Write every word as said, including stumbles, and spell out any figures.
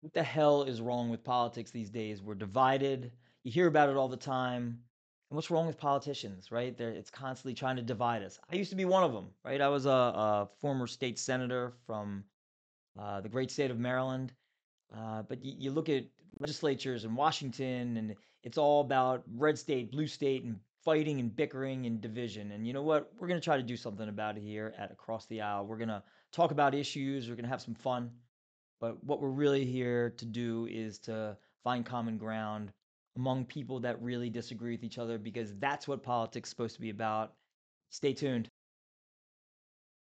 What the hell is wrong with politics these days? We're divided. You hear about it all the time. And what's wrong with politicians, right? They're, it's constantly trying to divide us. I used to be one of them, right? I was a, a former state senator from uh, the great state of Maryland. Uh, but you, you look at legislatures in Washington, and it's all about red state, blue state, and fighting and bickering and division. And you know what? We're going to try to do something about it here at Across the Aisle. We're going to talk about issues. We're going to have some fun. But what we're really here to do is to find common ground among people that really disagree with each other, because that's what politics is supposed to be about. Stay tuned.